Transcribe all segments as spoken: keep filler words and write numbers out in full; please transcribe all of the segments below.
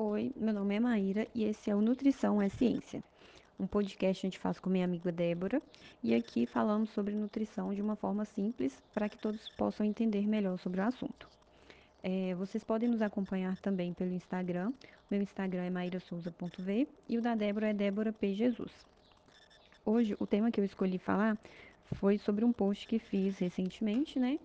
Oi, meu nome é Maíra e esse é o Nutrição é Ciência, um podcast que a gente faz com minha amiga Débora, e aqui falamos sobre nutrição de uma forma simples para que todos possam entender melhor sobre o assunto. É, vocês podem nos acompanhar também pelo Instagram, meu Instagram é maira souza ponto v e o da Débora é Débora P. Jesus. Hoje o tema que eu escolhi falar foi sobre um post que fiz recentemente, né?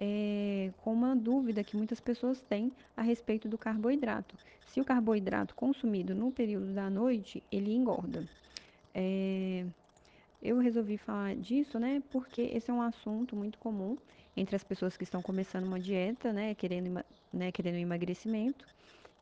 É, com uma dúvida que muitas pessoas têm a respeito do carboidrato. Se o carboidrato consumido no período da noite, ele engorda. É, eu resolvi falar disso, né, porque esse é um assunto muito comum entre as pessoas que estão começando uma dieta, né, querendo, né, querendo emagrecimento.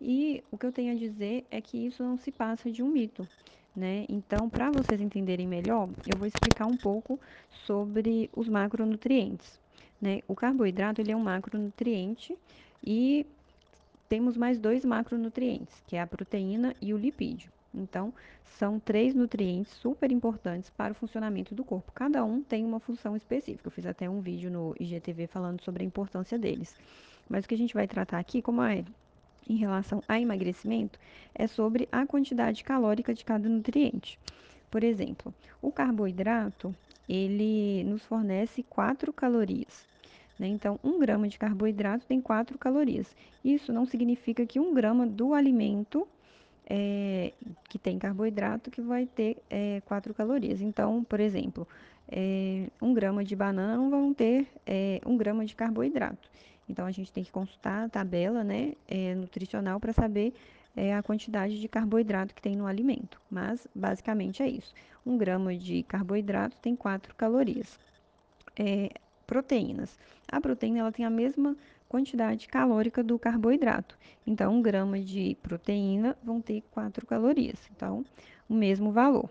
E o que eu tenho a dizer é que isso não se passa de um mito, né? Então, para vocês entenderem melhor, eu vou explicar um pouco sobre os macronutrientes. Né? O carboidrato ele é um macronutriente e temos mais dois macronutrientes, que é a proteína e o lipídio. Então, são três nutrientes super importantes para o funcionamento do corpo. Cada um tem uma função específica. Eu fiz até um vídeo no I G T V falando sobre a importância deles. Mas o que a gente vai tratar aqui, como é em relação a emagrecimento, é sobre a quantidade calórica de cada nutriente. Por exemplo, o carboidrato, ele nos fornece quatro calorias, né? Então, um grama de carboidrato tem quatro calorias. Isso não significa que um grama do alimento é, que tem carboidrato que vai ter é, quatro calorias. Então, por exemplo, é, um grama de banana não vão ter é, um grama de carboidrato. Então, a gente tem que consultar a tabela, né, é, nutricional para saber é a quantidade de carboidrato que tem no alimento, mas basicamente é isso. Um grama de carboidrato tem quatro calorias. É, proteínas. A proteína ela tem a mesma quantidade calórica do carboidrato. Então, um grama de proteína vão ter quatro calorias. Então, o mesmo valor.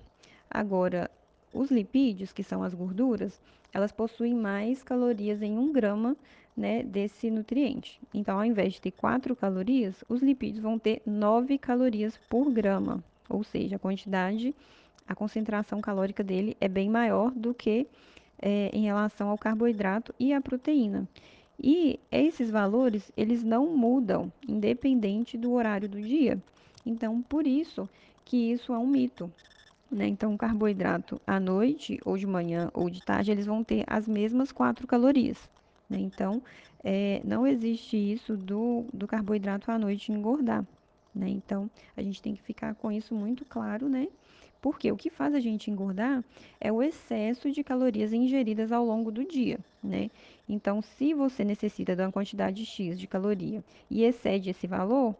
Agora, os lipídios, que são as gorduras, elas possuem mais calorias em um grama, né, desse nutriente. Então, ao invés de ter quatro calorias, os lipídios vão ter nove calorias por grama, ou seja, a quantidade, a concentração calórica dele é bem maior do que é, em relação ao carboidrato e à proteína. E esses valores, eles não mudam, independente do horário do dia. Então, por isso que isso é um mito, né? Então, o carboidrato à noite, ou de manhã, ou de tarde, eles vão ter as mesmas quatro calorias. Então, é, não existe isso do, do carboidrato à noite engordar, né? Então, a gente tem que ficar com isso muito claro, né? Porque o que faz a gente engordar é o excesso de calorias ingeridas ao longo do dia, né? Então, se você necessita de uma quantidade X de caloria e excede esse valor,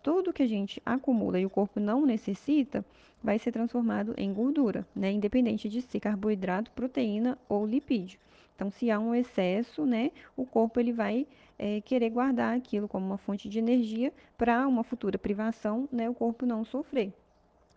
tudo que a gente acumula e o corpo não necessita vai ser transformado em gordura, né? Independente de ser carboidrato, proteína ou lipídio. Então, se há um excesso, né, o corpo ele vai é, querer guardar aquilo como uma fonte de energia para uma futura privação, né, o corpo não sofrer.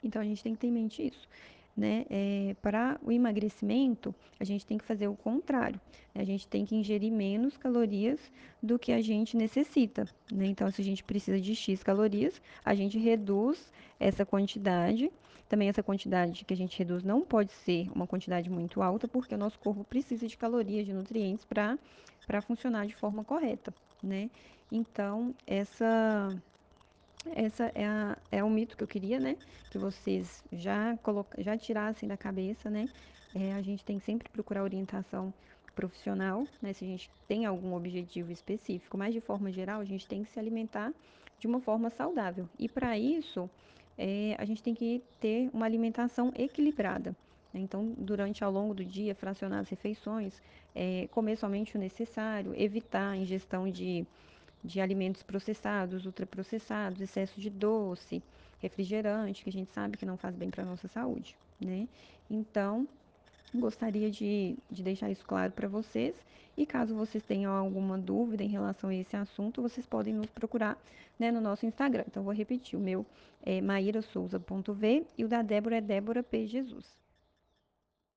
Então, a gente tem que ter em mente isso, né? É, para o emagrecimento, a gente tem que fazer o contrário, né? A gente tem que ingerir menos calorias do que a gente necessita, né? Então, se a gente precisa de X calorias, a gente reduz essa quantidade. Também essa quantidade que a gente reduz não pode ser uma quantidade muito alta, porque o nosso corpo precisa de calorias, de nutrientes para para funcionar de forma correta, né? Então, essa essa é a é o mito que eu queria, né, que vocês já coloca, já tirassem da cabeça, né? É, a gente tem que sempre procurar orientação profissional, né, se a gente tem algum objetivo específico, mas de forma geral, a gente tem que se alimentar de uma forma saudável. E para isso, É, a gente tem que ter uma alimentação equilibrada, né? Então, durante ao longo do dia, fracionar as refeições, é, comer somente o necessário, evitar a ingestão de, de alimentos processados, ultraprocessados, excesso de doce, refrigerante, que a gente sabe que não faz bem para a nossa saúde, né? Então, gostaria de, de deixar isso claro para vocês, e caso vocês tenham alguma dúvida em relação a esse assunto, vocês podem nos procurar, né, no nosso Instagram. Então, vou repetir, o meu é maira souza ponto v e o da Débora é Débora P. Jesus.